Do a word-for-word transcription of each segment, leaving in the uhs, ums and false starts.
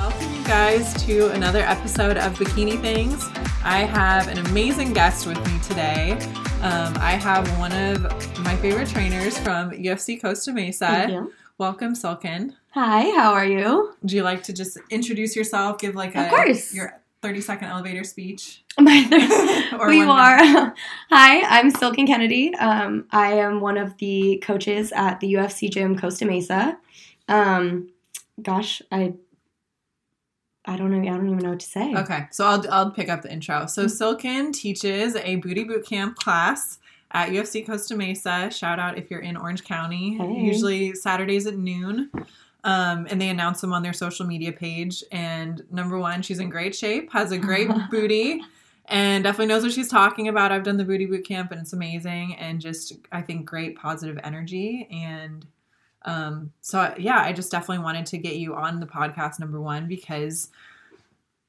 Welcome you guys to another episode of Bikini Things. I have an amazing guest with me today. Um, I have one of my favorite trainers from U F C Costa Mesa. Thank you. Welcome, Silken. Hi, how are you? Do you like to just introduce yourself, give like a of course. your thirty second elevator speech? My thirty- we are. Hi, I'm Silken Kennedy. Um, I am one of the coaches at the U F C Gym Costa Mesa. Um, gosh, I I don't know. I don't even know what to say. Okay, so I'll I'll pick up the intro. So Silken teaches a booty boot camp class at U F C Costa Mesa. Shout out if you're in Orange County. Hey. Usually Saturdays at noon, um, and they announce them on their social media page. And number one, she's in great shape, has a great booty, and definitely knows what she's talking about. I've done the booty boot camp, and it's amazing. And just I think great positive energy and. Um, so yeah, I just definitely wanted to get you on the podcast, number one, because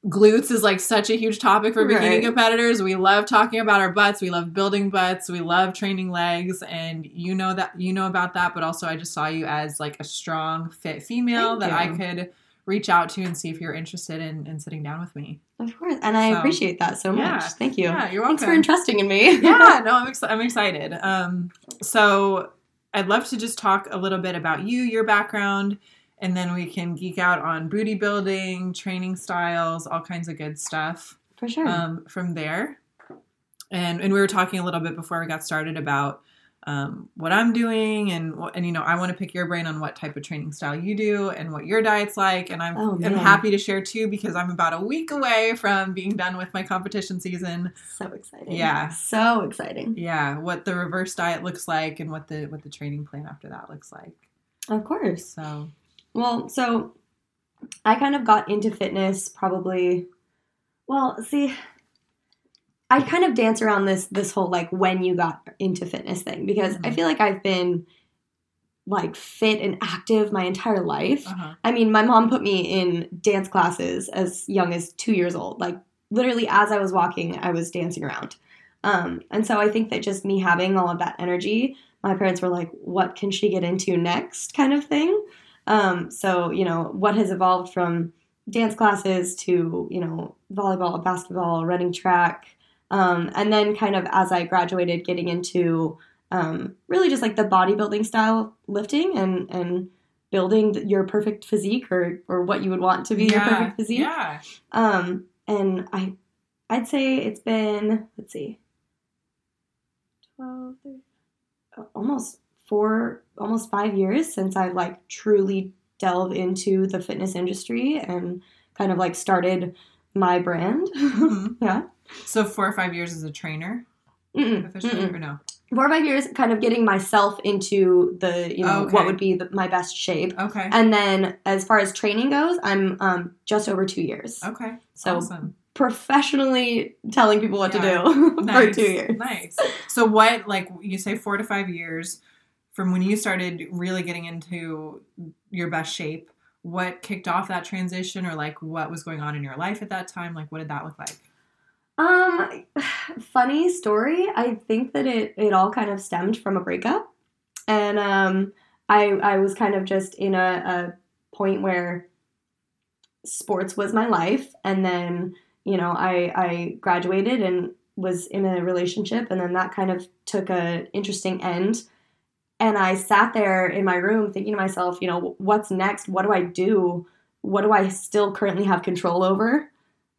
glutes is like such a huge topic for beginning right. competitors. We love talking about our butts. We love building butts. We love training legs. And you know that, you know about that, but also I just saw you as like a strong, fit female Thank that you. I could reach out to and see if you're interested in, in sitting down with me. Of course. And I so, appreciate that so yeah. much. Thank you. Yeah, you're welcome. Thanks for entrusting in me. yeah, no, I'm, ex- I'm excited. Um, so I'd love to just talk a little bit about you, your background, and then we can geek out on booty building, training styles, all kinds of good stuff. For sure. Um, from there. And and we were talking a little bit before we got started about um, what I'm doing, and, and you know, I want to pick your brain on what type of training style you do and what your diet's like. And I'm, oh, I'm happy to share, too, because I'm about a week away from being done with my competition season. So exciting. Yeah. So exciting. Yeah. What the reverse diet looks like and what the what the training plan after that looks like. Of course. So. Well, so I kind of got into fitness probably, well, see... I kind of dance around this this whole, like, when you got into fitness thing because mm-hmm. I feel like I've been, like, fit and active my entire life. Uh-huh. I mean, my mom put me in dance classes as young as two years old. Like, literally as I was walking, I was dancing around. Um, and so I think that just me having all of that energy, my parents were like, what can she get into next kind of thing? Um, so, you know, what has evolved from dance classes to, you know, volleyball, basketball, running track, Um, and then kind of as I graduated, getting into um, really just like the bodybuilding style lifting and, and building your perfect physique or, or what you would want to be yeah, your perfect physique. Yeah. Um, and I, I'd say it's been, let's see, twelve, almost four, almost five years since I've like truly delved into the fitness industry and kind of like started my brand. Mm-hmm. yeah. So four or five years as a trainer, mm-mm, officially, mm-mm. or no? Four or five years, kind of getting myself into the, you know, okay. what would be the, my best shape. Okay. And then as far as training goes, I'm um, just over two years. Okay. So awesome. Professionally telling people what yeah. to do nice. for two years. Nice. So what, like you say, four to five years from when you started really getting into your best shape, what kicked off that transition or like what was going on in your life at that time? Like what did that look like? Um, funny story. I think that it, it all kind of stemmed from a breakup and, um, I, I was kind of just in a, a point where sports was my life. And then, you know, I, I graduated and was in a relationship and then that kind of took an interesting end. And I sat there in my room thinking to myself, you know, what's next? What do I do? What do I still currently have control over?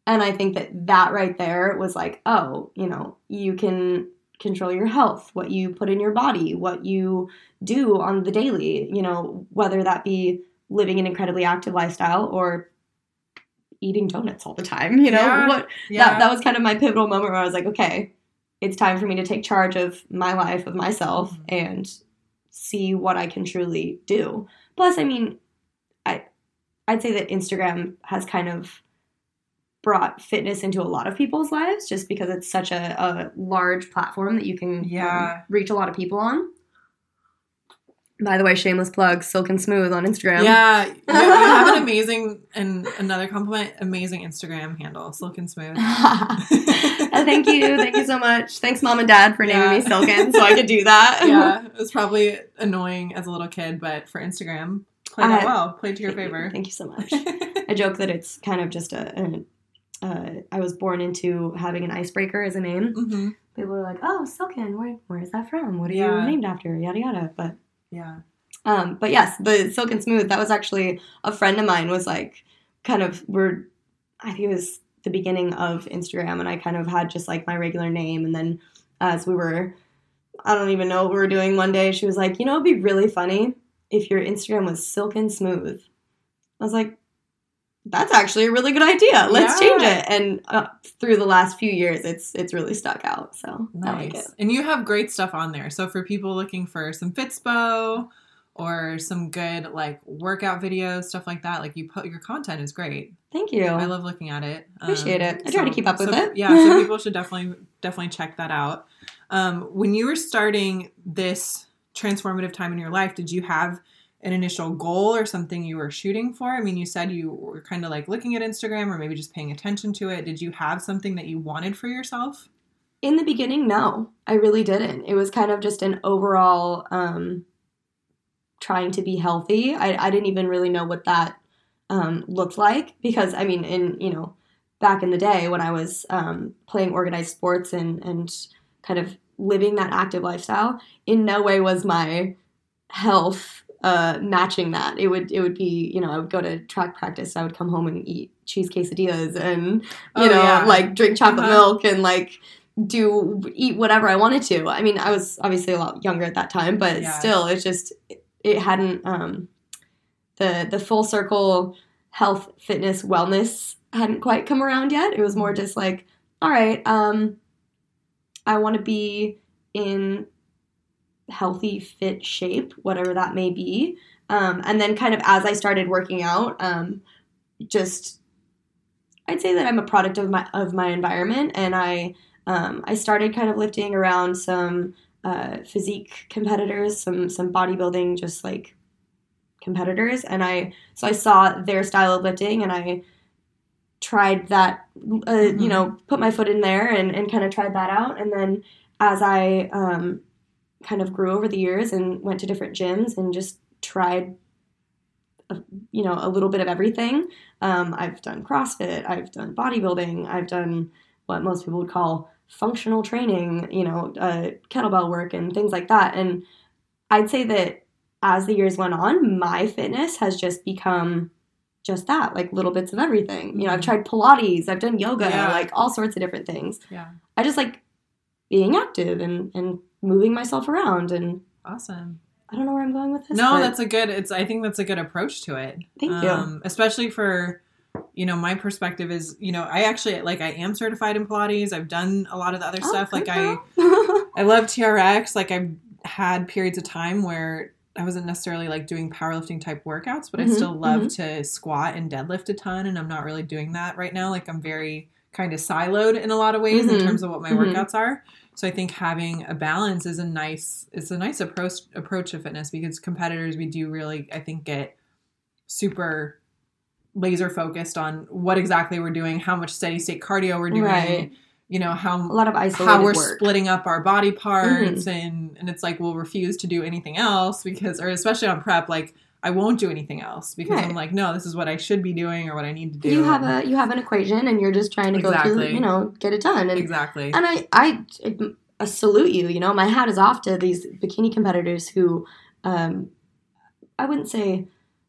And I think that that right there was like, oh, you know, you can control your health, what you put in your body, what you do on the daily, you know, whether that be living an incredibly active lifestyle or eating donuts all the time, you know, yeah, what yeah. That, that was kind of my pivotal moment where I was like, okay, it's time for me to take charge of my life, of myself, mm-hmm. and see what I can truly do. Plus, I mean, I, I'd say that Instagram has kind of brought fitness into a lot of people's lives just because it's such a, a large platform that you can yeah. um, reach a lot of people on. By the way, shameless plug, Silk and Smooth on Instagram. Yeah. You have an amazing, and another compliment, amazing Instagram handle, Silk and Smooth. Thank you. Thank you so much. Thanks, Mom and Dad, for naming yeah. me Silken so I could do that. Yeah. It was probably annoying as a little kid, but for Instagram, played that well. Played to your favor. You. Thank you so much. I joke that it's kind of just a, an, uh, I was born into having an icebreaker as a name. Mm-hmm. People are like, oh, Silken, where, where is that from? What are yeah. you named after? Yada, yada. But yeah. Um, but yes, the Silken Smooth, that was actually a friend of mine was like, kind of, we're, I think it was the beginning of Instagram, and I kind of had just like my regular name. And then as we were, I don't even know what we were doing one day, she was like, you know, it'd be really funny if your Instagram was Silken Smooth. I was like, that's actually a really good idea. Let's yeah. change it. And uh, through the last few years, it's it's really stuck out. So nice. I like it. And you have great stuff on there. So for people looking for some Fitspo or some good like workout videos, stuff like that, like you put your content is great. Thank you. I love looking at it. Appreciate um, it. I try so, to keep up with so, it. Yeah. So people should definitely definitely check that out. Um, when you were starting this transformative time in your life, did you have an initial goal or something you were shooting for? I mean, you said you were kind of like looking at Instagram or maybe just paying attention to it. Did you have something that you wanted for yourself? In the beginning, no, I really didn't. It was kind of just an overall um, trying to be healthy. I, I didn't even really know what that um, looked like because, I mean, in, you know, back in the day when I was um, playing organized sports and, and kind of living that active lifestyle, in no way was my health Uh, matching that. It would it would be, you know, I would go to track practice, I would come home and eat cheese quesadillas and, you oh, know, yeah. like drink chocolate uh-huh. milk and like do eat whatever I wanted to. I mean, I was obviously a lot younger at that time, but yeah. still, it's just, it hadn't, um, the the full circle health, fitness, wellness hadn't quite come around yet. It was more just like, all right, um, I want to be in healthy, fit shape, whatever that may be. Um, and then kind of as I started working out, um, just I'd say that I'm a product of my of my environment. And I um, I started kind of lifting around some uh, physique competitors, some some bodybuilding just like competitors. And I so I saw their style of lifting and I tried that, uh, mm-hmm. you know, put my foot in there and, and kind of tried that out. And then as I um, kind of grew over the years and went to different gyms and just tried, a, you know, a little bit of everything. Um, I've done CrossFit, I've done bodybuilding, I've done what most people would call functional training, you know, uh, kettlebell work and things like that. And I'd say that as the years went on, my fitness has just become just that, like little bits of everything. You know, I've tried Pilates, I've done yoga, yeah. like all sorts of different things. Yeah, I just like being active and, and moving myself around and awesome. I don't know where I'm going with this. No, that's a good, it's, I think that's a good approach to it. Thank um, you. Especially for, you know, my perspective is, you know, I actually, like I am certified in Pilates. I've done a lot of the other oh, stuff. Like I, I love T R X. Like I've had periods of time where I wasn't necessarily like doing powerlifting type workouts, but mm-hmm, I still love mm-hmm. to squat and deadlift a ton. And I'm not really doing that right now. Like I'm very kind of siloed in a lot of ways mm-hmm. in terms of what my mm-hmm. workouts are. So I think having a balance is a nice, it's a nice approach approach to fitness because competitors, we do really, I think, get super laser focused on what exactly we're doing, how much steady state cardio we're doing, right. you know, how a lot of isolated how we're work. Splitting up our body parts. Mm-hmm. And, and it's like, we'll refuse to do anything else because, or especially on prep, like I won't do anything else because right. I'm like, no, this is what I should be doing or what I need to do. You have a you have an equation and you're just trying to exactly. go through, you know, get it done. And, exactly. And I, I, I salute you, you know, my hat is off to these bikini competitors who, um, I wouldn't say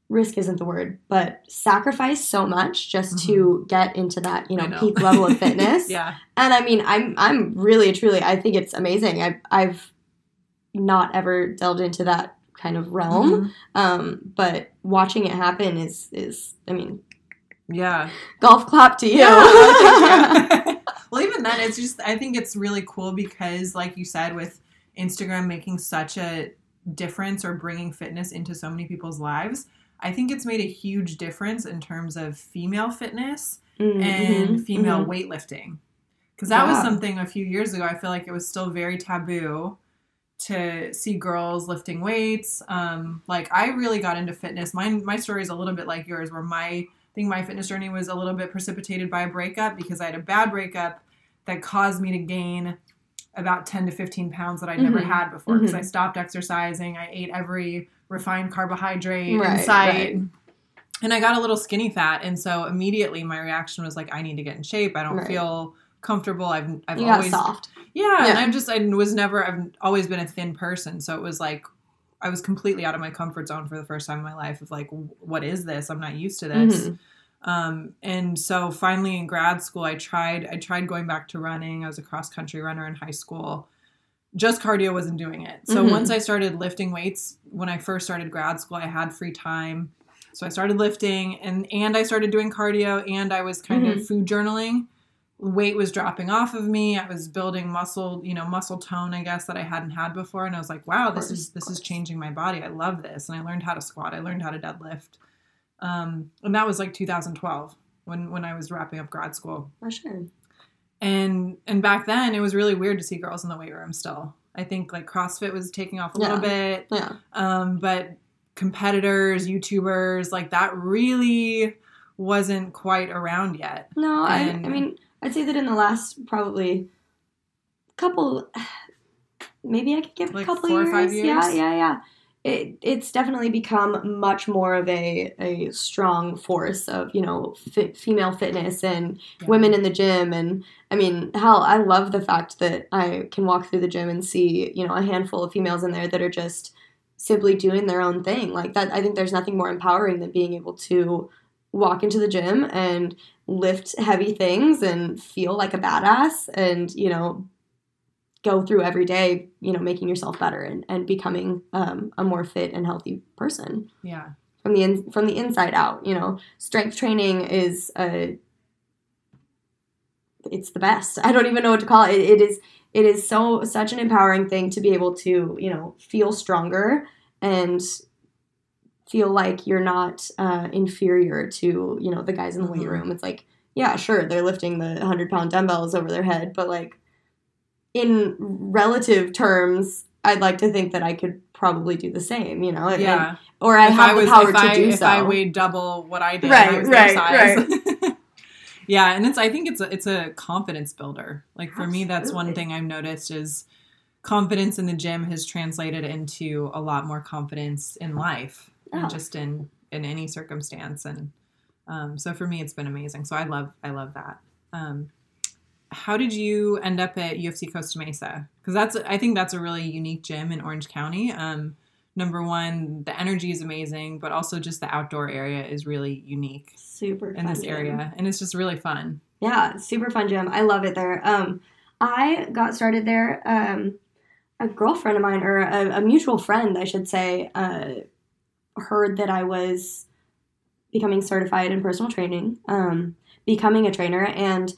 risk isn't the word, but sacrifice so much just mm-hmm. to get into that, you know, know. peak level of fitness. Yeah. And I mean, I'm I'm really, truly, I think it's amazing. I've, I've not ever delved into that kind of realm. Mm-hmm. Um, but watching it happen is, is, I mean, yeah, golf clap to you. Yeah. Well, even then it's just, I think it's really cool because like you said, with Instagram making such a difference or bringing fitness into so many people's lives, I think it's made a huge difference in terms of female fitness mm-hmm. and female mm-hmm. weightlifting. 'Cause that yeah. was something a few years ago, I feel like it was still very taboo to see girls lifting weights. Um, like I really got into fitness. My, my story is a little bit like yours where my, I think my fitness journey was a little bit precipitated by a breakup because I had a bad breakup that caused me to gain about ten to fifteen pounds that I'd mm-hmm. never had before because mm-hmm. I stopped exercising. I ate every refined carbohydrate right, in sight. Right. And I got a little skinny fat. And so immediately my reaction was like, I need to get in shape. I don't right. feel comfortable. I've I've you always got soft. Yeah, yeah. And I just, I was never, I've always been a thin person. So it was like, I was completely out of my comfort zone for the first time in my life of like, what is this? I'm not used to this. Mm-hmm. Um, and so finally in grad school, I tried, I tried going back to running. I was a cross country runner in high school. Just cardio wasn't doing it. So mm-hmm. once I started lifting weights, when I first started grad school, I had free time. So I started lifting and, and I started doing cardio and I was kind mm-hmm. of food journaling. Weight was dropping off of me. I was building muscle, you know, muscle tone, I guess, that I hadn't had before. And I was like, wow, this is, this is changing my body. I love this. And I learned how to squat. I learned how to deadlift. Um, and that was like two thousand twelve when, when I was wrapping up grad school. For sure. And, and back then it was really weird to see girls in the weight room still. I think like CrossFit was taking off a yeah. little bit. Yeah. Um, but competitors, YouTubers, like that really wasn't quite around yet. No, and, I, I mean, I'd say that in the last probably couple, maybe I could give like a couple four years. Or five years. Yeah, yeah, yeah. It, it's definitely become much more of a, a strong force of, you know, fit, female fitness and yeah. women in the gym. And I mean, hell, I love the fact that I can walk through the gym and see, you know, a handful of females in there that are just simply doing their own thing. Like that, I think there's nothing more empowering than being able to walk into the gym and lift heavy things and feel like a badass and, you know, go through every day, you know, making yourself better and, and becoming um, a more fit and healthy person. Yeah. From the in, from the inside out, you know, strength training is, a, it's the best. I don't even know what to call it. It, it is, it is so, such an empowering thing to be able to, you know, feel stronger and feel like you're not uh, inferior to, you know, the guys in the mm-hmm. weight room. It's like, yeah, sure. They're lifting the hundred pound dumbbells over their head, but like, in relative terms, I'd like to think that I could probably do the same, you know? Yeah. And, or I if have I was, the power to I, do if so. If I weighed double what I did, right, I was right, size. Right. Yeah, and it's. I think it's a, it's a confidence builder. Like, for Absolutely. me, that's one thing I've noticed is confidence in the gym has translated into a lot more confidence in life, oh. and just in, in any circumstance. And um, so for me, it's been amazing. So I love I love that. Um How did you end up at U F C Costa Mesa? Because that's, I think that's a really unique gym in Orange County. Um, number one, the energy is amazing, but also just the outdoor area is really unique. Super fun in this area, and it's just really fun. Yeah, super fun gym. I love it there. Um, I got started there. Um, a girlfriend of mine, or a, a mutual friend, I should say, uh, heard that I was becoming certified in personal training, um, becoming a trainer, and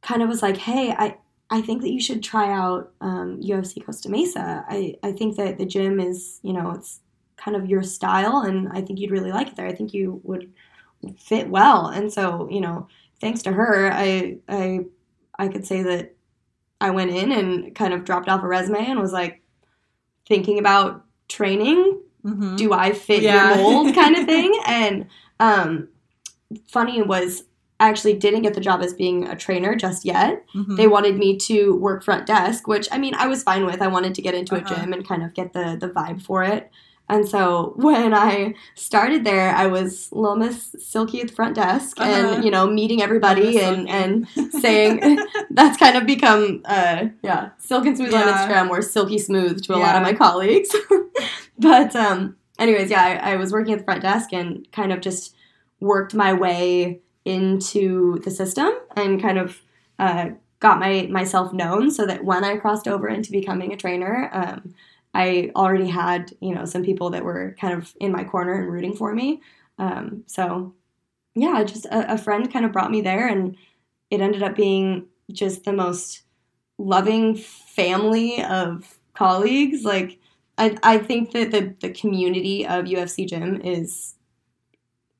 kind of was like, hey, I, I think that you should try out um, U F C Costa Mesa. I, I think that the gym is, you know, it's kind of your style, and I think you'd really like it there. I think you would fit well. And so, you know, thanks to her, I I I could say that I went in and kind of dropped off a resume and was like thinking about training. Mm-hmm. Do I fit yeah. your mold kind of thing? And um, funny was, I actually didn't get the job as being a trainer just yet. Mm-hmm. They wanted me to work front desk, which, I mean, I was fine with. I wanted to get into uh-huh. a gym and kind of get the, the vibe for it. And so when I started there, I was Little Miss Silky at the front desk uh-huh. and, you know, meeting everybody and, and saying that's kind of become, uh, yeah, Silk and Smooth yeah. on Instagram, or Silky Smooth to a yeah. lot of my colleagues. But um, anyways, yeah, I, I was working at the front desk and kind of just worked my way into the system and kind of uh, got my myself known so that when I crossed over into becoming a trainer, um, I already had, you know, some people that were kind of in my corner and rooting for me. Um, so, yeah, just a, a friend kind of brought me there, and it ended up being just the most loving family of colleagues. Like, I, I think that the, the community of U F C Gym is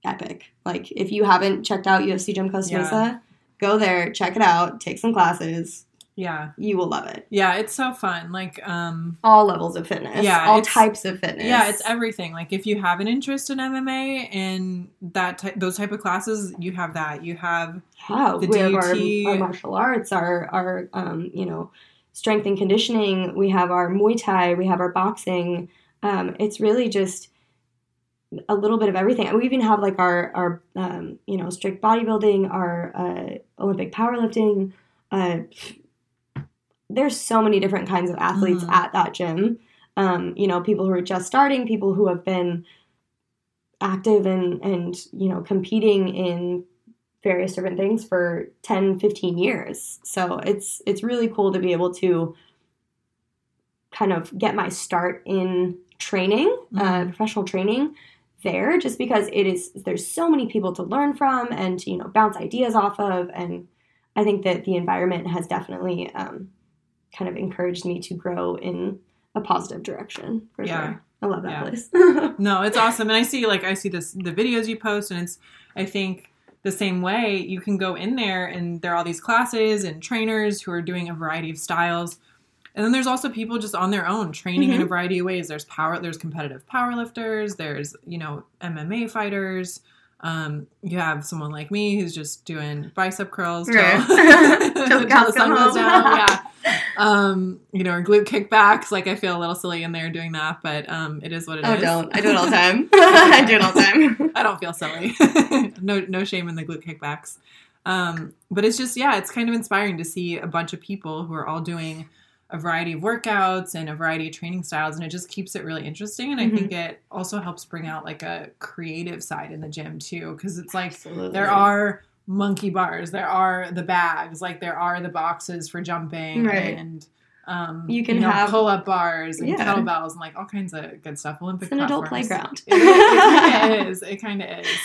epic. Like, if you haven't checked out U F C Gym Costa Mesa, yeah. go there, check it out, take some classes. Yeah. You will love it. Yeah, it's so fun. Like, um... all levels of fitness. Yeah. All types of fitness. Yeah, it's everything. Like, if you have an interest in M M A and that ty- those type of classes, you have that. You have yeah, the we D U T. Have our, our martial arts, our, our um, you know, strength and conditioning. We have our Muay Thai. We have our boxing. Um, it's really just a little bit of everything. We even have like our, our um, you know, strict bodybuilding, our uh, Olympic powerlifting. Uh, there's so many different kinds of athletes uh-huh. at that gym. Um, you know, people who are just starting, people who have been active and, and, you know, competing in various different things for ten, fifteen years. So it's, it's really cool to be able to kind of get my start in training, mm-hmm. uh, professional training there, just because it is, there's so many people to learn from and to, you know, bounce ideas off of. And I think that the environment has definitely, um, kind of encouraged me to grow in a positive direction for yeah. sure. I love that yeah. place. No, it's awesome. And I see, like, I see this, the videos you post, and it's, I think the same way you can go in there and there are all these classes and trainers who are doing a variety of styles. And then there's also people just on their own training mm-hmm. in a variety of ways. There's power, there's competitive powerlifters, there's, you know, M M A fighters. Um, you have someone like me who's just doing bicep curls till, right. till the sun goes down. Yeah. Um, you know, or glute kickbacks. Like, I feel a little silly in there doing that, but um, it is what it oh, is. Oh, don't. I do it all the time. I do it all the time. I don't feel silly. No, no shame in the glute kickbacks. Um, but it's just, yeah, it's kind of inspiring to see a bunch of people who are all doing a variety of workouts and a variety of training styles, and it just keeps it really interesting. And I mm-hmm. think it also helps bring out like a creative side in the gym too, because it's like Absolutely. There are monkey bars, there are the bags, like there are the boxes for jumping, right. and um, you can you know, have pull-up bars and yeah. kettlebells and like all kinds of good stuff. Olympic it's an platforms. Adult playground. It, it, it is. It kind of is.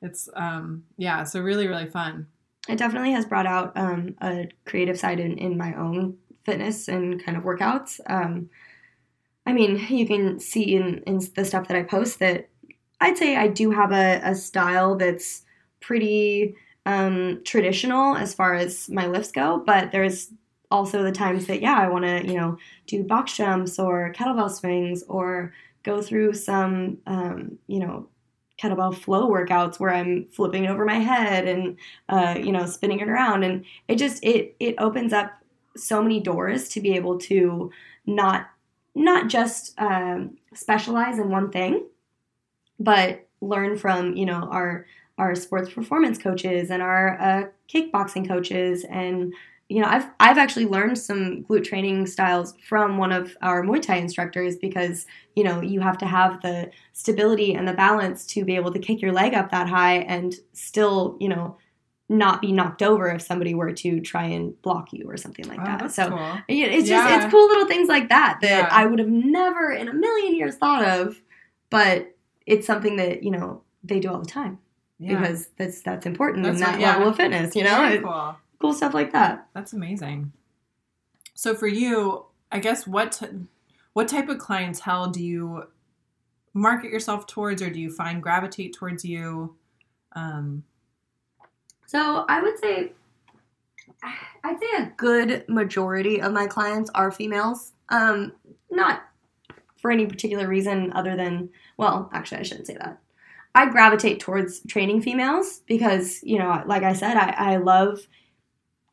It's um, yeah. So really, really fun. It definitely has brought out um, a creative side in, in my own fitness and kind of workouts. Um, I mean, you can see in, in the stuff that I post that I'd say I do have a, a style that's pretty um, traditional as far as my lifts go, but there's also the times that, yeah, I want to, you know, do box jumps or kettlebell swings or go through some, um, you know, kettlebell flow workouts where I'm flipping it over my head and, uh, you know, spinning it around. And it just, it, it opens up so many doors to be able to not not just um, specialize in one thing, but learn from, you know, our our sports performance coaches and our uh, kickboxing coaches. And, you know, I've I've actually learned some glute training styles from one of our Muay Thai instructors, because, you know, you have to have the stability and the balance to be able to kick your leg up that high and still, you know, not be knocked over if somebody were to try and block you or something like oh, that. So cool. it's just, yeah. it's cool little things like that that yeah. I would have never in a million years thought of, but it's something that, you know, they do all the time yeah. because that's, that's important that's in that what, yeah. level of fitness, you know, it, cool. cool stuff like that. That's amazing. So for you, I guess, what, t- what type of clientele do you market yourself towards, or do you find gravitate towards you? Um, So I would say, I'd say a good majority of my clients are females. Um, not for any particular reason other than, well, actually I shouldn't say that. I gravitate towards training females because, you know, like I said, I, I love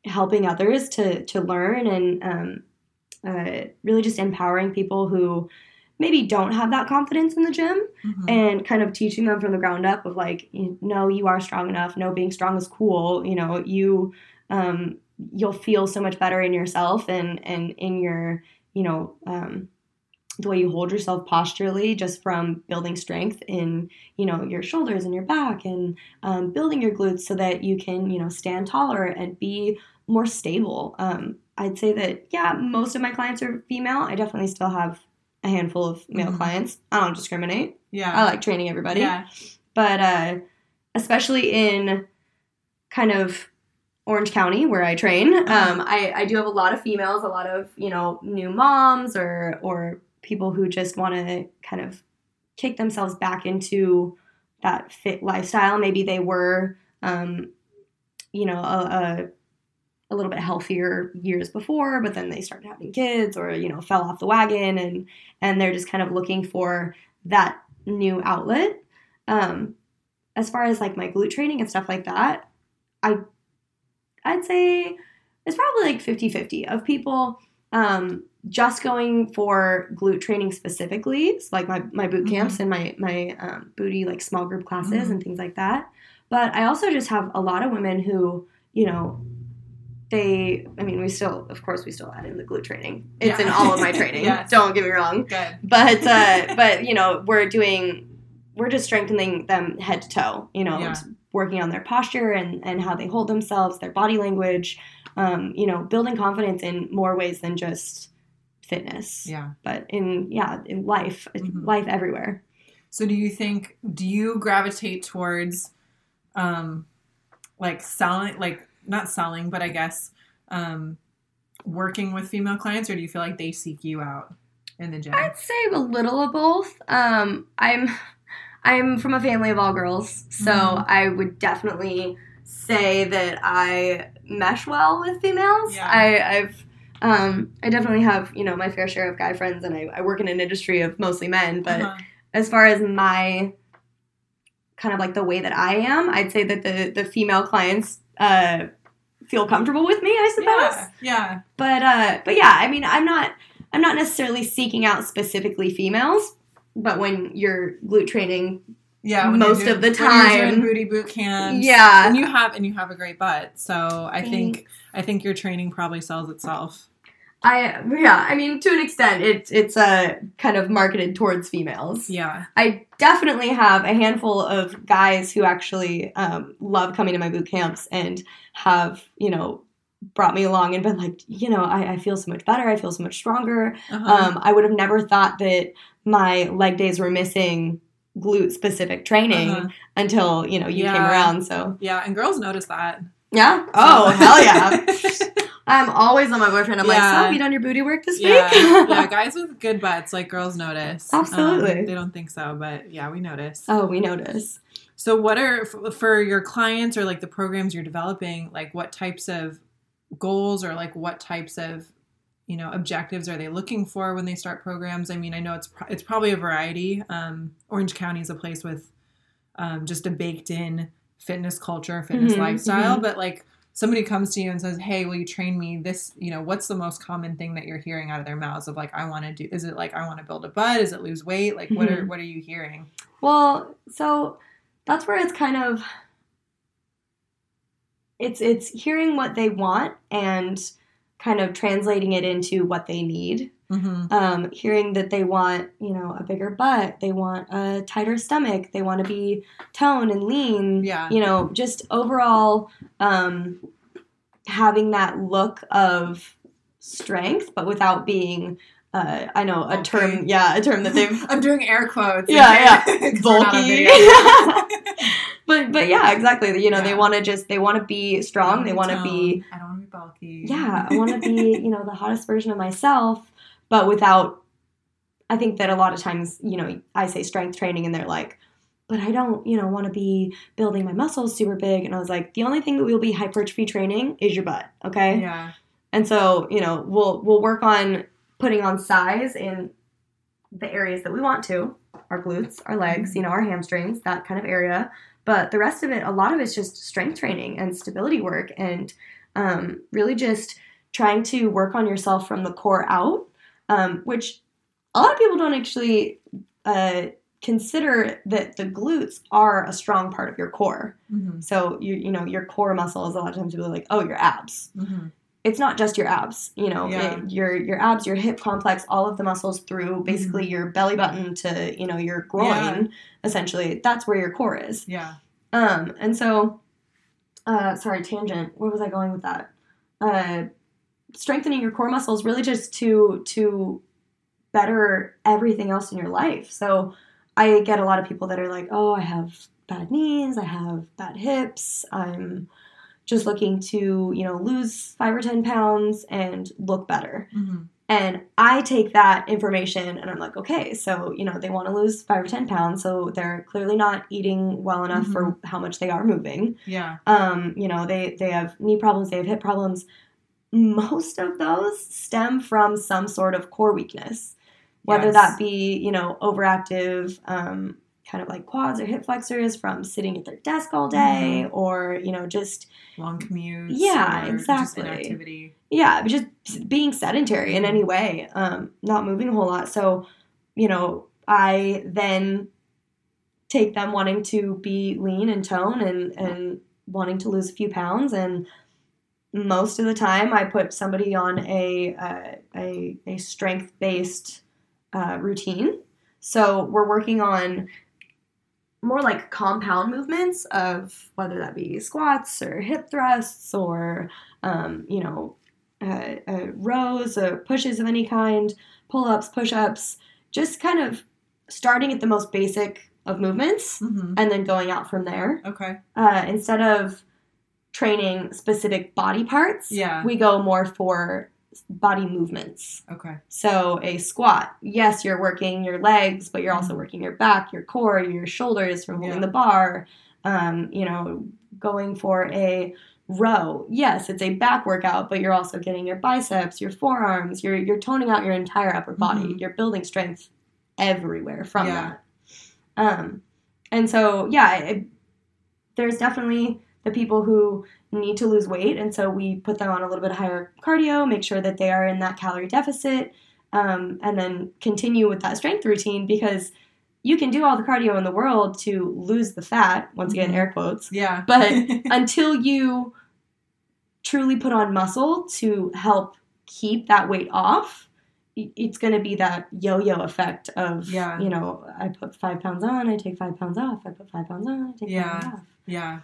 helping others to, to learn and um, uh, really just empowering people who maybe don't have that confidence in the gym mm-hmm. and kind of teaching them from the ground up of like, you know, you are strong enough. No, being strong is cool. You know, you, um, you'll feel so much better in yourself and, and in your, you know, um, the way you hold yourself posturally just from building strength in, you know, your shoulders and your back and, um, building your glutes so that you can, you know, stand taller and be more stable. Um, I'd say that, yeah, most of my clients are female. I definitely still have a handful of male mm-hmm. clients. I don't discriminate. Yeah. I like training everybody. Yeah. But uh, especially in kind of Orange County where I train, um, I, I do have a lot of females, a lot of, you know, new moms or, or people who just want to kind of kick themselves back into that fit lifestyle. Maybe they were, um, you know, a, a a little bit healthier years before, but then they started having kids or, you know, fell off the wagon and, and they're just kind of looking for that new outlet. Um, as far as like my glute training and stuff like that, I, I'd say it's probably like fifty-fifty of people, um, just going for glute training specifically, so like my, my boot camps mm-hmm. and my, my um, booty like small group classes mm-hmm. and things like that. But I also just have a lot of women who, you know, they, I mean, we still, of course, we still add in the glute training. It's yeah. in all of my training. Yes. Don't get me wrong. Good. But, uh, but, you know, we're doing, we're just strengthening them head to toe, you know, yeah. working on their posture and, and how they hold themselves, their body language, um, you know, building confidence in more ways than just fitness. Yeah. But in, yeah, in life, mm-hmm. life everywhere. So do you think, do you gravitate towards, um, like selling, like not selling, but I guess, um, working with female clients, or do you feel like they seek you out in the gym? I'd say a little of both. Um, I'm, I'm from a family of all girls, so mm-hmm. I would definitely say that I mesh well with females. Yeah. I, I've, um, I definitely have, you know, my fair share of guy friends, and I, I work in an industry of mostly men, but uh-huh. as far as my kind of like the way that I am, I'd say that the, the female clients, uh, feel comfortable with me, I suppose. Yeah. yeah. But, uh, but yeah, I mean, I'm not, I'm not necessarily seeking out specifically females, but when you're glute training, yeah, most doing, of the time, when you're doing booty boot camps, yeah, and you have and you have a great butt. So I Thanks. think I think your training probably sells itself. I yeah, I mean to an extent, it's it's a uh, kind of marketed towards females. Yeah, I definitely have a handful of guys who actually um, love coming to my boot camps and have you know. brought me along and been like, you know, I, I feel so much better. I feel so much stronger. Uh-huh. Um, I would have never thought that my leg days were missing glute specific training uh-huh. until, you know, you yeah. came around. So yeah. And girls notice that. Yeah. Oh, hell yeah. I'm always on my boyfriend. I'm yeah. like, so have you done your booty work this yeah. week? yeah. Guys with good butts, like girls notice. Absolutely. Um, they don't think so, but yeah, we notice. Oh, we notice. So what are, f- for your clients or like the programs you're developing, like what types of goals or like what types of, you know, objectives are they looking for when they start programs? I mean, I know it's pro- it's probably a variety. Um, Orange County is a place with um, just a baked in fitness culture, fitness mm-hmm, lifestyle. Mm-hmm. But like somebody comes to you and says, hey, will you train me this? You know, what's the most common thing that you're hearing out of their mouths of like, I want to do, is it like, I want to build a butt? Is it lose weight? Like, mm-hmm. what are, what are you hearing? Well, so that's where it's kind of, It's it's hearing what they want and kind of translating it into what they need. Mm-hmm. Um, hearing that they want, you know, a bigger butt. They want a tighter stomach. They want to be toned and lean. Yeah. You know, just overall um, having that look of strength, but without being, uh, I know, a okay. term. Yeah, a term that they've. I'm doing air quotes. Yeah, yeah. Bulky. But but yeah, exactly. You know, yeah. they want to just, they want to be strong. They want to be. I don't want to be bulky. Yeah. I want to be, you know, the hottest version of myself, but without, I think that a lot of times, you know, I say strength training and they're like, but I don't, you know, want to be building my muscles super big. And I was like, the only thing that we'll be hypertrophy training is your butt. Okay. Yeah. And so, you know, we'll, we'll work on putting on size in the areas that we want to, our glutes, our legs, you know, our hamstrings, that kind of area. But the rest of it, a lot of it's just strength training and stability work and um, really just trying to work on yourself from the core out, um, which a lot of people don't actually uh, consider that the glutes are a strong part of your core. Mm-hmm. So, you you know, your core muscles, a lot of times people are like, oh, your abs. Mm-hmm. It's not just your abs, you know, yeah. it, your your abs, your hip complex, all of the muscles through basically mm-hmm. your belly button to, you know, your groin, yeah. essentially. That's where your core is. Yeah. Um. And so, uh, sorry, tangent. Where was I going with that? Uh, strengthening your core muscles really just to to better everything else in your life. So I get a lot of people that are like, oh, I have bad knees, I have bad hips, I'm just looking to, you know, lose five or ten pounds and look better. Mm-hmm. And I take that information and I'm like, okay, so, you know, they want to lose five or ten pounds, so they're clearly not eating well enough mm-hmm. for how much they are moving. Yeah. Um, you know, they, they have knee problems, they have hip problems. Most of those stem from some sort of core weakness, whether yes. that be, you know, overactive, um, kind of like quads or hip flexors from sitting at their desk all day, mm-hmm. or, you know, just long commutes. Yeah, or exactly. Just inactivity. Yeah, but just being sedentary in any way, um, not moving a whole lot. So, you know, I then take them wanting to be lean in tone and, and wanting to lose a few pounds. And most of the time I put somebody on a, uh, a, a strength-based uh, routine. So we're working on more like compound movements of whether that be squats or hip thrusts or, um, you know, uh, uh, rows or pushes of any kind, pull-ups, push-ups, just kind of starting at the most basic of movements, mm-hmm. and then going out from there. Okay. Uh, instead of training specific body parts, yeah. we go more for body movements. Okay. So a squat, yes, you're working your legs, but you're also working your back, your core, your shoulders from holding yeah. the bar. Um, you know, going for a row. Yes, it's a back workout, but you're also getting your biceps, your forearms, you're you're toning out your entire upper body. Mm-hmm. You're building strength everywhere from yeah. that. Um, and so, yeah, it, there's definitely the people who need to lose weight, and so we put them on a little bit higher cardio, make sure that they are in that calorie deficit, um, and then continue with that strength routine, because you can do all the cardio in the world to lose the fat, once again, air quotes, yeah. but until you truly put on muscle to help keep that weight off, it's going to be that yo-yo effect of, yeah. you know, I put five pounds on, I take five pounds off, I put five pounds on, I take yeah. five pounds off. Yeah.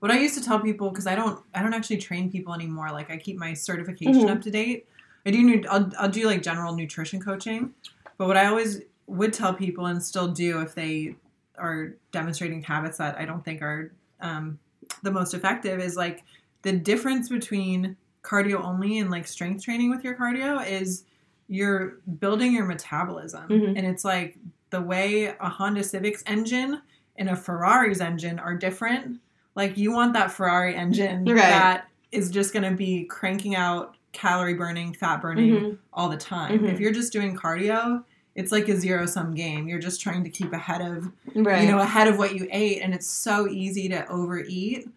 What I used to tell people, because I don't, I don't actually train people anymore. Like, I keep my certification mm-hmm. up to date. I do, I'll, I'll do like general nutrition coaching. But what I always would tell people, and still do if they are demonstrating habits that I don't think are um, the most effective, is like the difference between cardio only and like strength training with your cardio is you're building your metabolism, mm-hmm. and it's like the way a Honda Civic's engine and a Ferrari's engine are different. Like, you want that Ferrari engine right. that is just going to be cranking out calorie burning, fat burning mm-hmm. all the time. Mm-hmm. If you're just doing cardio, it's like a zero-sum game. You're just trying to keep ahead of, right. you know, ahead of what you ate. And it's so easy to overeat,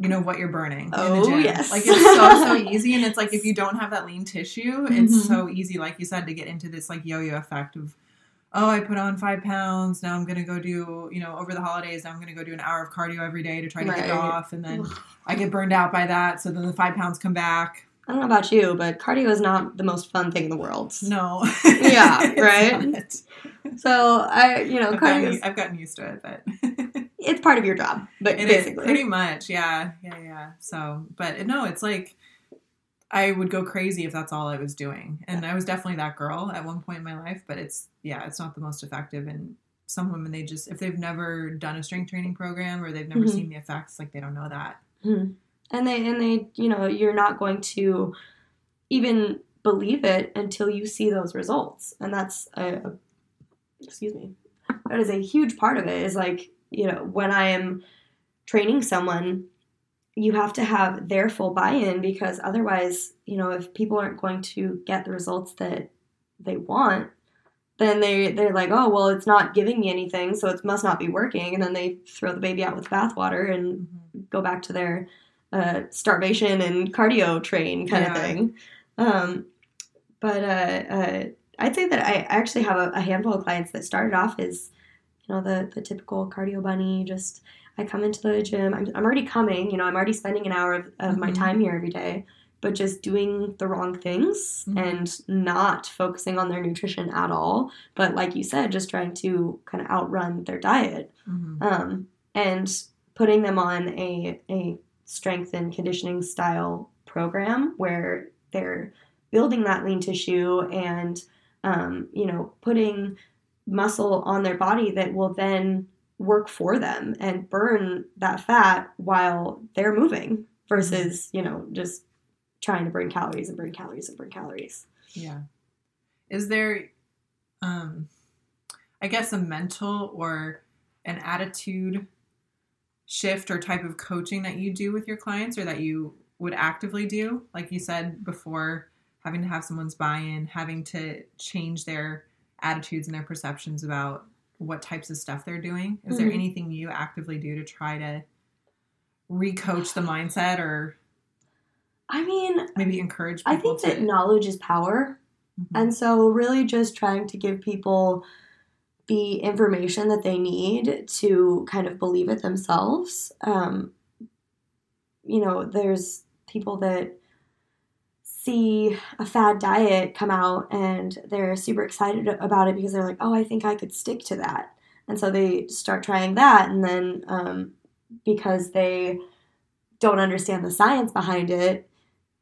you know, what you're burning oh, in the gym. Yes. Like, it's so, so easy. And it's like, if you don't have that lean tissue, it's mm-hmm. so easy, like you said, to get into this, like, yo-yo effect of, oh, I put on five pounds. Now I'm going to go do, you know, over the holidays, now I'm going to go do an hour of cardio every day to try to right. get off. And then I get burned out by that. So then the five pounds come back. I don't know about you, but cardio is not the most fun thing in the world. No. Yeah. Right. So I, you know, I've cardio. Gotten, I've gotten used to it, but it's part of your job, but it basically. Is pretty much. Yeah. Yeah. Yeah. So, but no, it's like, I would go crazy if that's all I was doing. And I was definitely that girl at one point in my life, but it's, yeah, it's not the most effective. And some women, they just, if they've never done a strength training program or they've never mm-hmm. seen the effects, like, they don't know that. Mm-hmm. And they, and they, you know, you're not going to even believe it until you see those results. And that's a, a excuse me, that is a huge part of it, is like, you know, when I am training someone, you have to have their full buy-in, because otherwise, you know, if people aren't going to get the results that they want, then they, they're like, oh, well, it's not giving me anything, so it must not be working. And then they throw the baby out with bathwater and mm-hmm. go back to their uh, starvation and cardio train kind yeah. of thing. Um, but uh, uh, I'd say that I actually have a, a handful of clients that started off as, you know, the, the typical cardio bunny, just – I come into the gym, I'm, I'm already coming, you know, I'm already spending an hour of, of mm-hmm. my time here every day, but just doing the wrong things mm-hmm. and not focusing on their nutrition at all. But like you said, just trying to kind of outrun their diet mm-hmm. um, and putting them on a, a strength and conditioning style program where they're building that lean tissue and, um, you know, putting muscle on their body that will then work for them and burn that fat while they're moving, versus, you know, just trying to burn calories and burn calories and burn calories. Yeah. Is there, um, I guess, a mental or an attitude shift or type of coaching that you do with your clients, or that you would actively do? Like you said before, having to have someone's buy-in, having to change their attitudes and their perceptions about what types of stuff they're doing? Is mm-hmm. there anything you actively do to try to re-coach the mindset, or I mean, maybe encourage people? I think to... that knowledge is power. Mm-hmm. And so really just trying to give people the information that they need to kind of believe it themselves. Um, you know, there's people that see a fad diet come out and they're super excited about it because they're like, oh, I think I could stick to that. And so they start trying that. And then um, because they don't understand the science behind it,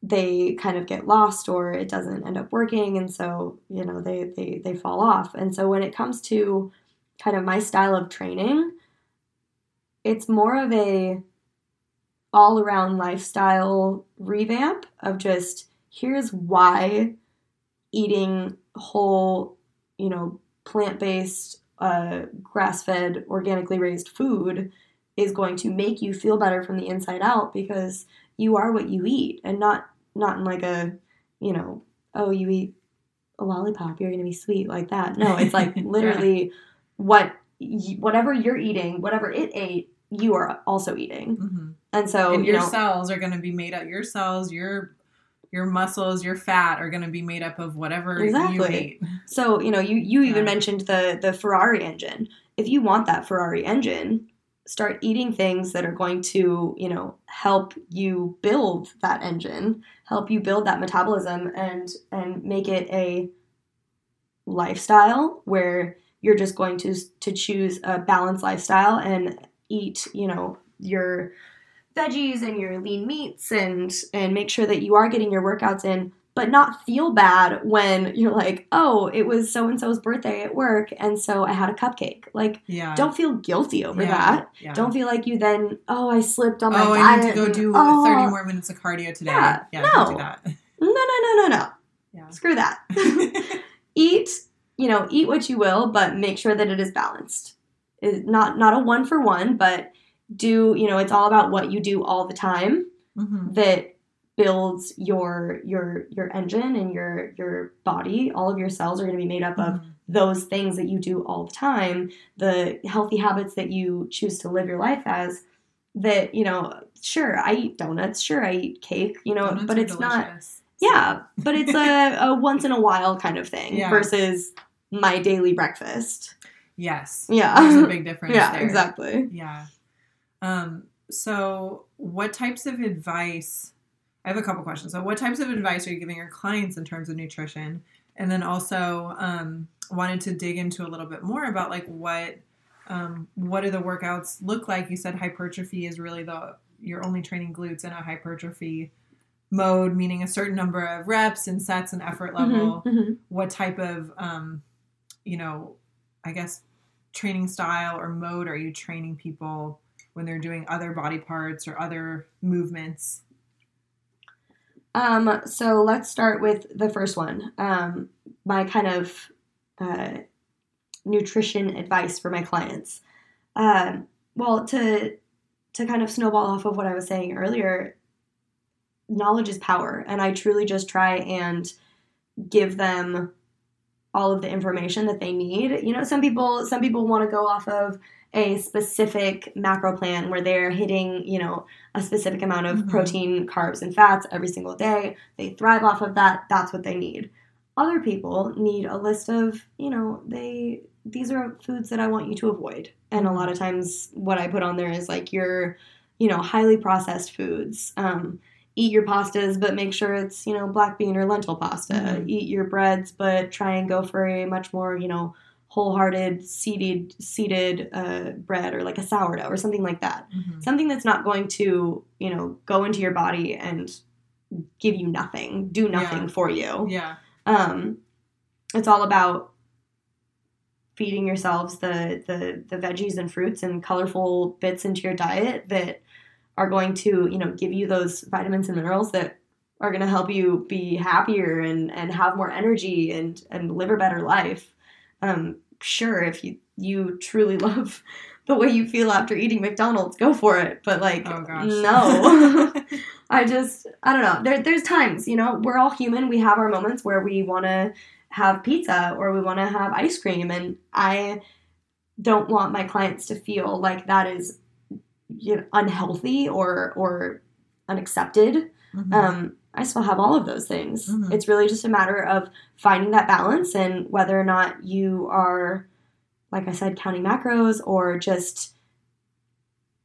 they kind of get lost, or it doesn't end up working. And so, you know, they, they, they fall off. And so when it comes to kind of my style of training, it's more of a all around lifestyle revamp of just, here's why eating whole, you know, plant-based, uh, grass-fed, organically raised food is going to make you feel better from the inside out, because you are what you eat, and not, not in like a, you know, oh, you eat a lollipop, you're going to be sweet like that. No, it's like literally yeah. what, you, whatever you're eating, whatever it ate, you are also eating. Mm-hmm. And so, and your you know, cells are going to be made up. Your cells, your, your muscles, your fat are going to be made up of whatever exactly. you ate. So, you know, you, you even yeah. mentioned the, the Ferrari engine. If you want that Ferrari engine, start eating things that are going to, you know, help you build that engine, help you build that metabolism, and and make it a lifestyle where you're just going to to choose a balanced lifestyle and eat, you know, your veggies and your lean meats, and and make sure that you are getting your workouts in, but not feel bad when you're like, oh, it was so-and-so's birthday at work, and so I had a cupcake. Like, yeah. don't feel guilty over yeah. that. Yeah. Don't feel like you then, oh, I slipped on my oh, diet. Oh, I need to go do oh. thirty more minutes of cardio today. Yeah, yeah no. Don't do that. No, no, no, no, no. Yeah. Screw that. Eat, you know, eat what you will, but make sure that it is balanced. It's not, not a one-for-one, but do, you know, it's all about what you do all the time mm-hmm. that builds your your your engine, and your your body, all of your cells are going to be made up of those things that you do all the time, the healthy habits that you choose to live your life as. That, you know, sure, I eat donuts, sure, I eat cake, you know, donuts but it's delicious. Not yeah but it's a, a once in a while kind of thing yeah. versus my daily breakfast. Yes yeah there's a big difference yeah there. exactly yeah um So what types of advice I have a couple questions. So what types of advice are you giving your clients in terms of nutrition? And then also um, wanted to dig into a little bit more about like what um, what do the workouts look like? You said hypertrophy is really the you're only training glutes in a hypertrophy mode, meaning a certain number of reps and sets and effort level. Mm-hmm, mm-hmm. What type of, um, you know, I guess training style or mode are you training people when they're doing other body parts or other movements? Um, so let's start with the first one. Um, my kind of, uh, nutrition advice for my clients. Um, well, to, to kind of snowball off of what I was saying earlier, knowledge is power. And I truly just try and give them all of the information that they need. You know, some people, some people want to go off of a specific macro plan where they're hitting, you know, a specific amount of mm-hmm. protein, carbs, and fats every single day. They thrive off of that. That's what they need. Other people need a list of, you know, they these are foods that I want you to avoid. And a lot of times what I put on there is like your, you know, highly processed foods. Um, eat your pastas, but make sure it's, you know, black bean or lentil pasta. Mm-hmm. Eat your breads, but try and go for a much more, you know, wholehearted, seeded, seeded uh, bread, or like a sourdough or something like that. Mm-hmm. Something that's not going to, you know, go into your body and give you nothing, do nothing yeah. for you. Yeah. Um, it's all about feeding yourselves the, the, the veggies and fruits and colorful bits into your diet that are going to, you know, give you those vitamins and minerals that are going to help you be happier and, and have more energy and, and live a better life. Um, sure, if you, you truly love the way you feel after eating McDonald's, go for it. But like, oh, gosh. no, I just, I don't know. There, there's times, you know, we're all human. We have our moments where we want to have pizza or we want to have ice cream. And I don't want my clients to feel like that is, you know, unhealthy or or unaccepted. Mm-hmm. Um, I still have all of those things. Mm-hmm. It's really just a matter of finding that balance and whether or not you are, like I said, counting macros or just,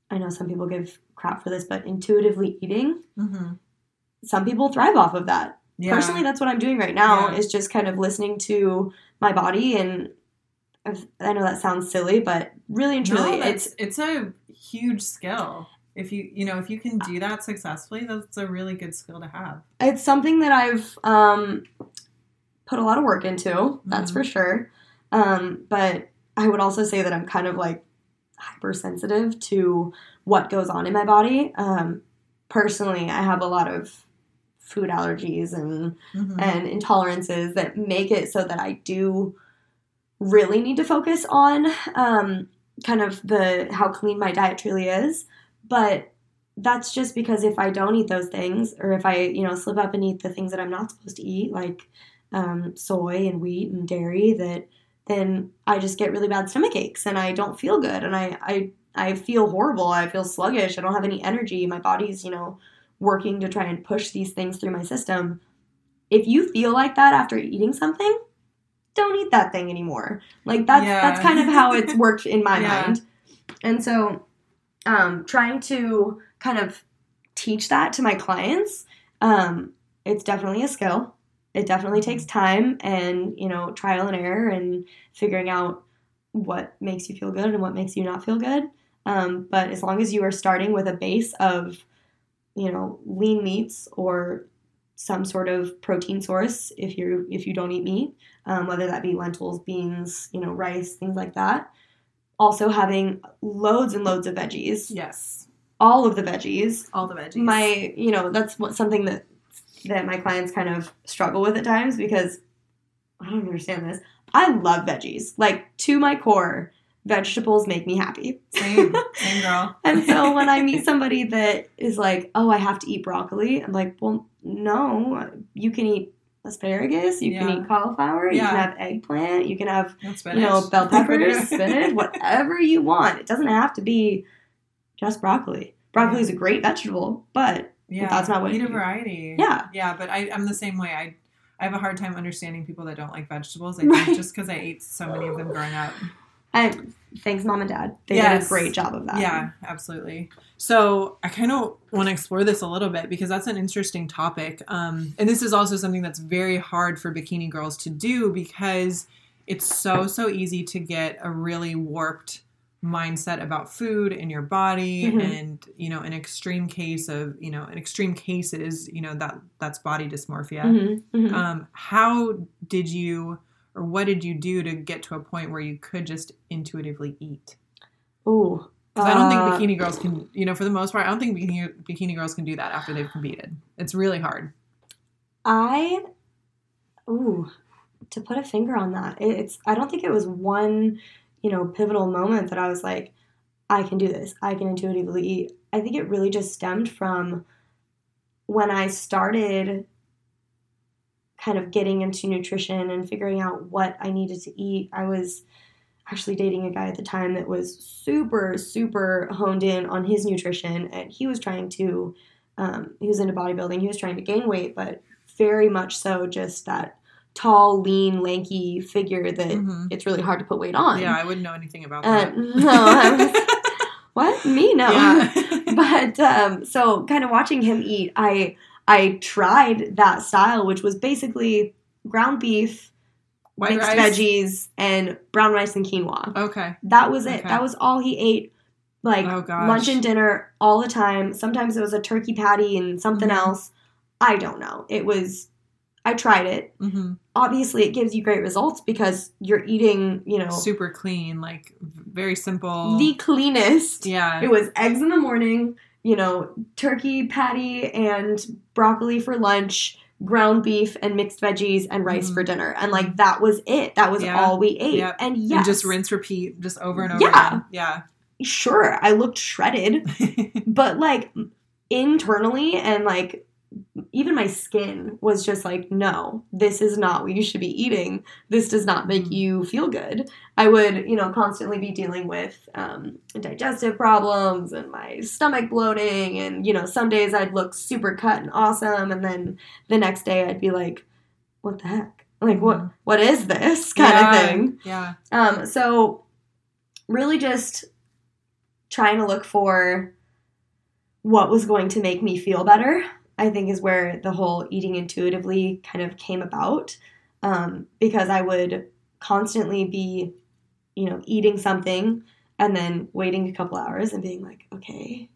I know some people give crap for this, but intuitively eating. Mm-hmm. Some people thrive off of that. Yeah. Personally, that's what I'm doing right now, yeah. is just kind of listening to my body. And I've, I know that sounds silly, but really and truly, no, it's it's a huge skill. If you, you know, if you can do that successfully, that's a really good skill to have. It's something that I've um, put a lot of work into, mm-hmm. that's for sure. Um, but I would also say that I'm kind of like hypersensitive to what goes on in my body. Um, personally, I have a lot of food allergies and mm-hmm. and intolerances that make it so that I do really need to focus on um, kind of the how clean my diet truly is. But that's just because if I don't eat those things, or if I, you know, slip up and eat the things that I'm not supposed to eat, like um, soy and wheat and dairy, that then I just get really bad stomach aches and I don't feel good and I, I I feel horrible. I feel sluggish. I don't have any energy. My body's, you know, working to try and push these things through my system. If you feel like that after eating something, don't eat that thing anymore. Like that's yeah. that's kind of how it's worked in my yeah. mind. And so um, trying to kind of teach that to my clients, um, it's definitely a skill. It definitely takes time and, you know, trial and error and figuring out what makes you feel good and what makes you not feel good. Um, but as long as you are starting with a base of, you know, lean meats or some sort of protein source, if you if you don't eat meat, um, whether that be lentils, beans, you know, rice, things like that. Also having loads and loads of veggies. Yes. All of the veggies. All the veggies. My, you know, that's what, something that that my clients kind of struggle with at times because I don't understand this. I love veggies. Like, to my core, vegetables make me happy. Same. Same girl. And so when I meet somebody that is like, oh, I have to eat broccoli, I'm like, well, no. You can eat asparagus. You yeah. can eat cauliflower. Yeah. You can have eggplant. You can have, you know, bell peppers, spinach, whatever you want. It doesn't have to be just broccoli. Broccoli is a great vegetable, but yeah, that's not what you eat. A variety. Yeah. Yeah, but I, I'm the same way. I I have a hard time understanding people that don't like vegetables. I think right. just because I ate so many of them growing up. And thanks, Mom and Dad. They yes. did a great job of that. Yeah, absolutely. So I kind of want to explore this a little bit because that's an interesting topic. Um, and this is also something that's very hard for bikini girls to do because it's so, so easy to get a really warped mindset about food and your body mm-hmm. and, you know, an extreme case of, you know, an extreme case is, you know, that that's body dysmorphia. Mm-hmm. Mm-hmm. Um, how did you, or what did you do to get to a point where you could just intuitively eat? Ooh. Because uh, I don't think bikini girls can, you know, for the most part, I don't think bikini, bikini girls can do that after they've competed. It's really hard. I, ooh, to put a finger on that, it, it's, I don't think it was one, you know, pivotal moment that I was like, I can do this. I can intuitively eat. I think it really just stemmed from when I started kind of getting into nutrition and figuring out what I needed to eat. I was actually dating a guy at the time that was super, super honed in on his nutrition. And he was trying to, um, he was into bodybuilding. He was trying to gain weight, but very much so just that tall, lean, lanky figure that mm-hmm. it's really hard to put weight on. Yeah, I wouldn't know anything about that. Uh, no, I was, what? Me? No. Yeah. But um, so kind of watching him eat, I I tried that style, which was basically ground beef, white mixed rice, veggies, and brown rice and quinoa. Okay. That was it. Okay. That was all he ate, like oh, lunch and dinner all the time. Sometimes it was a turkey patty and something mm-hmm. else. I don't know. It was... I tried it. Mm-hmm. Obviously, it gives you great results because you're eating, you know... super clean, like, very simple. The cleanest. Yeah. It was eggs in the morning, you know, turkey patty and broccoli for lunch, ground beef and mixed veggies and rice mm-hmm. for dinner. And, like, that was it. That was yeah. all we ate. Yep. And, yes. And just rinse, repeat, just over and over yeah. again. Yeah. Sure, I looked shredded. But, like, internally and, like... even my skin was just like, no, this is not what you should be eating. This does not make you feel good. I would, you know, constantly be dealing with um, digestive problems and my stomach bloating. And, you know, some days I'd look super cut and awesome. And then the next day I'd be like, what the heck? Like, what, what is this kind yeah, of thing? Yeah. Um, so really just trying to look for what was going to make me feel better, I think, is where the whole eating intuitively kind of came about, um, because I would constantly be, you know, eating something and then waiting a couple hours and being like, okay,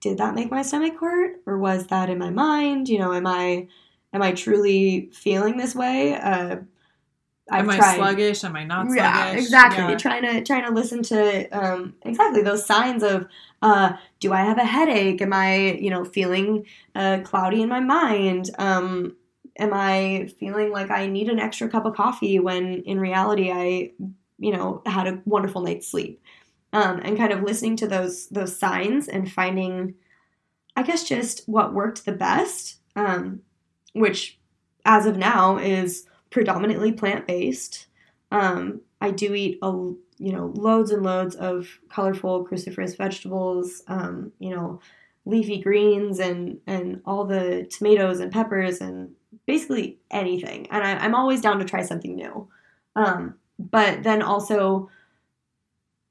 did that make my stomach hurt? Or was that in my mind? You know, am I, am I truly feeling this way? Uh, I've am I tried, sluggish? Am I not sluggish? Yeah, exactly. Yeah. Trying to trying to listen to um, exactly those signs of uh, do I have a headache? Am I, you know, feeling uh, cloudy in my mind? Um, am I feeling like I need an extra cup of coffee when in reality I, you know, had a wonderful night's sleep? Um, and kind of listening to those those signs and finding, I guess, just what worked the best, um, which as of now is predominantly plant-based. Um, I do eat, a, you know, loads and loads of colorful cruciferous vegetables, um, you know, leafy greens and, and all the tomatoes and peppers and basically anything. And I, I'm always down to try something new. Um, but then also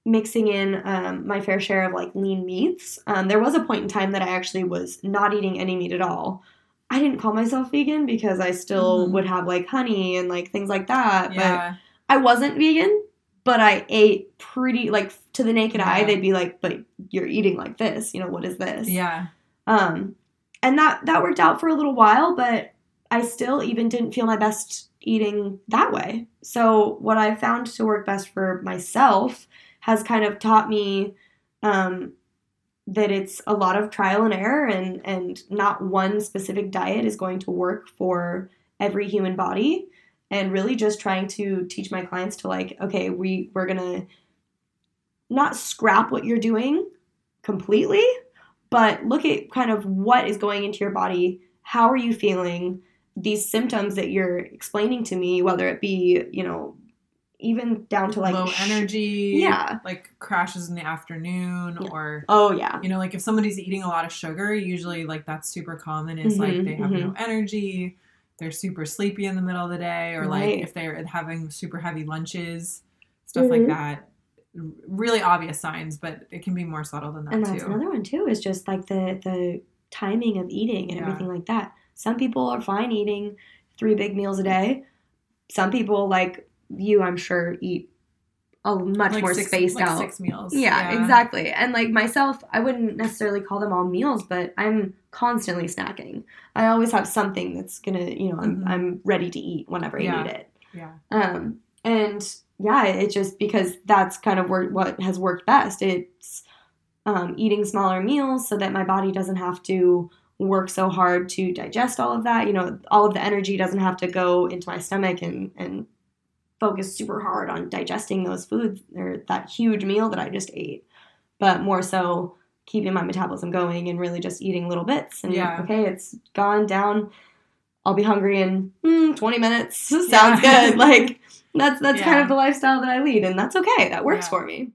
mixing in um, my fair share of like lean meats. Um, there was a point in time that I actually was not eating any meat at all. I didn't call myself vegan because I still mm. would have like honey and like things like that. Yeah. But I wasn't vegan, but I ate pretty like to the naked yeah. eye. They'd be like, but you're eating like this, you know, what is this? Yeah. Um, and that, that worked out for a little while, but I still even didn't feel my best eating that way. So what I found to work best for myself has kind of taught me, um, that it's a lot of trial and error, and, and not one specific diet is going to work for every human body, and really just trying to teach my clients to like, okay, we, we're going to not scrap what you're doing completely, but look at kind of what is going into your body. How are you feeling? These symptoms that you're explaining to me, whether it be, you know, even down to like low energy, yeah, like crashes in the afternoon, yeah. or oh yeah, you know, like if somebody's eating a lot of sugar, usually like that's super common. Is mm-hmm, like they have mm-hmm. no energy, they're super sleepy in the middle of the day, or right. like if they're having super heavy lunches, stuff mm-hmm. like that. Really obvious signs, but it can be more subtle than that. And that's too. Another one too is just like the the timing of eating and yeah. everything like that. Some people are fine eating three big meals a day. Some people like. You, I'm sure, eat a much like more six, spaced like out. Six meals. Yeah, yeah, exactly. And like myself, I wouldn't necessarily call them all meals, but I'm constantly snacking. I always have something that's gonna, you know, I'm, mm-hmm. I'm ready to eat whenever yeah. I need it. Yeah. Um. And yeah, it just because that's kind of wor- what has worked best. It's um, eating smaller meals so that my body doesn't have to work so hard to digest all of that. You know, all of the energy doesn't have to go into my stomach and and. Focus super hard on digesting those foods or that huge meal that I just ate, but more so keeping my metabolism going and really just eating little bits and yeah. okay, it's gone down. I'll be hungry in mm, twenty minutes. Sounds yeah. good. Like that's, that's yeah. kind of the lifestyle that I lead, and that's okay. That works yeah. for me.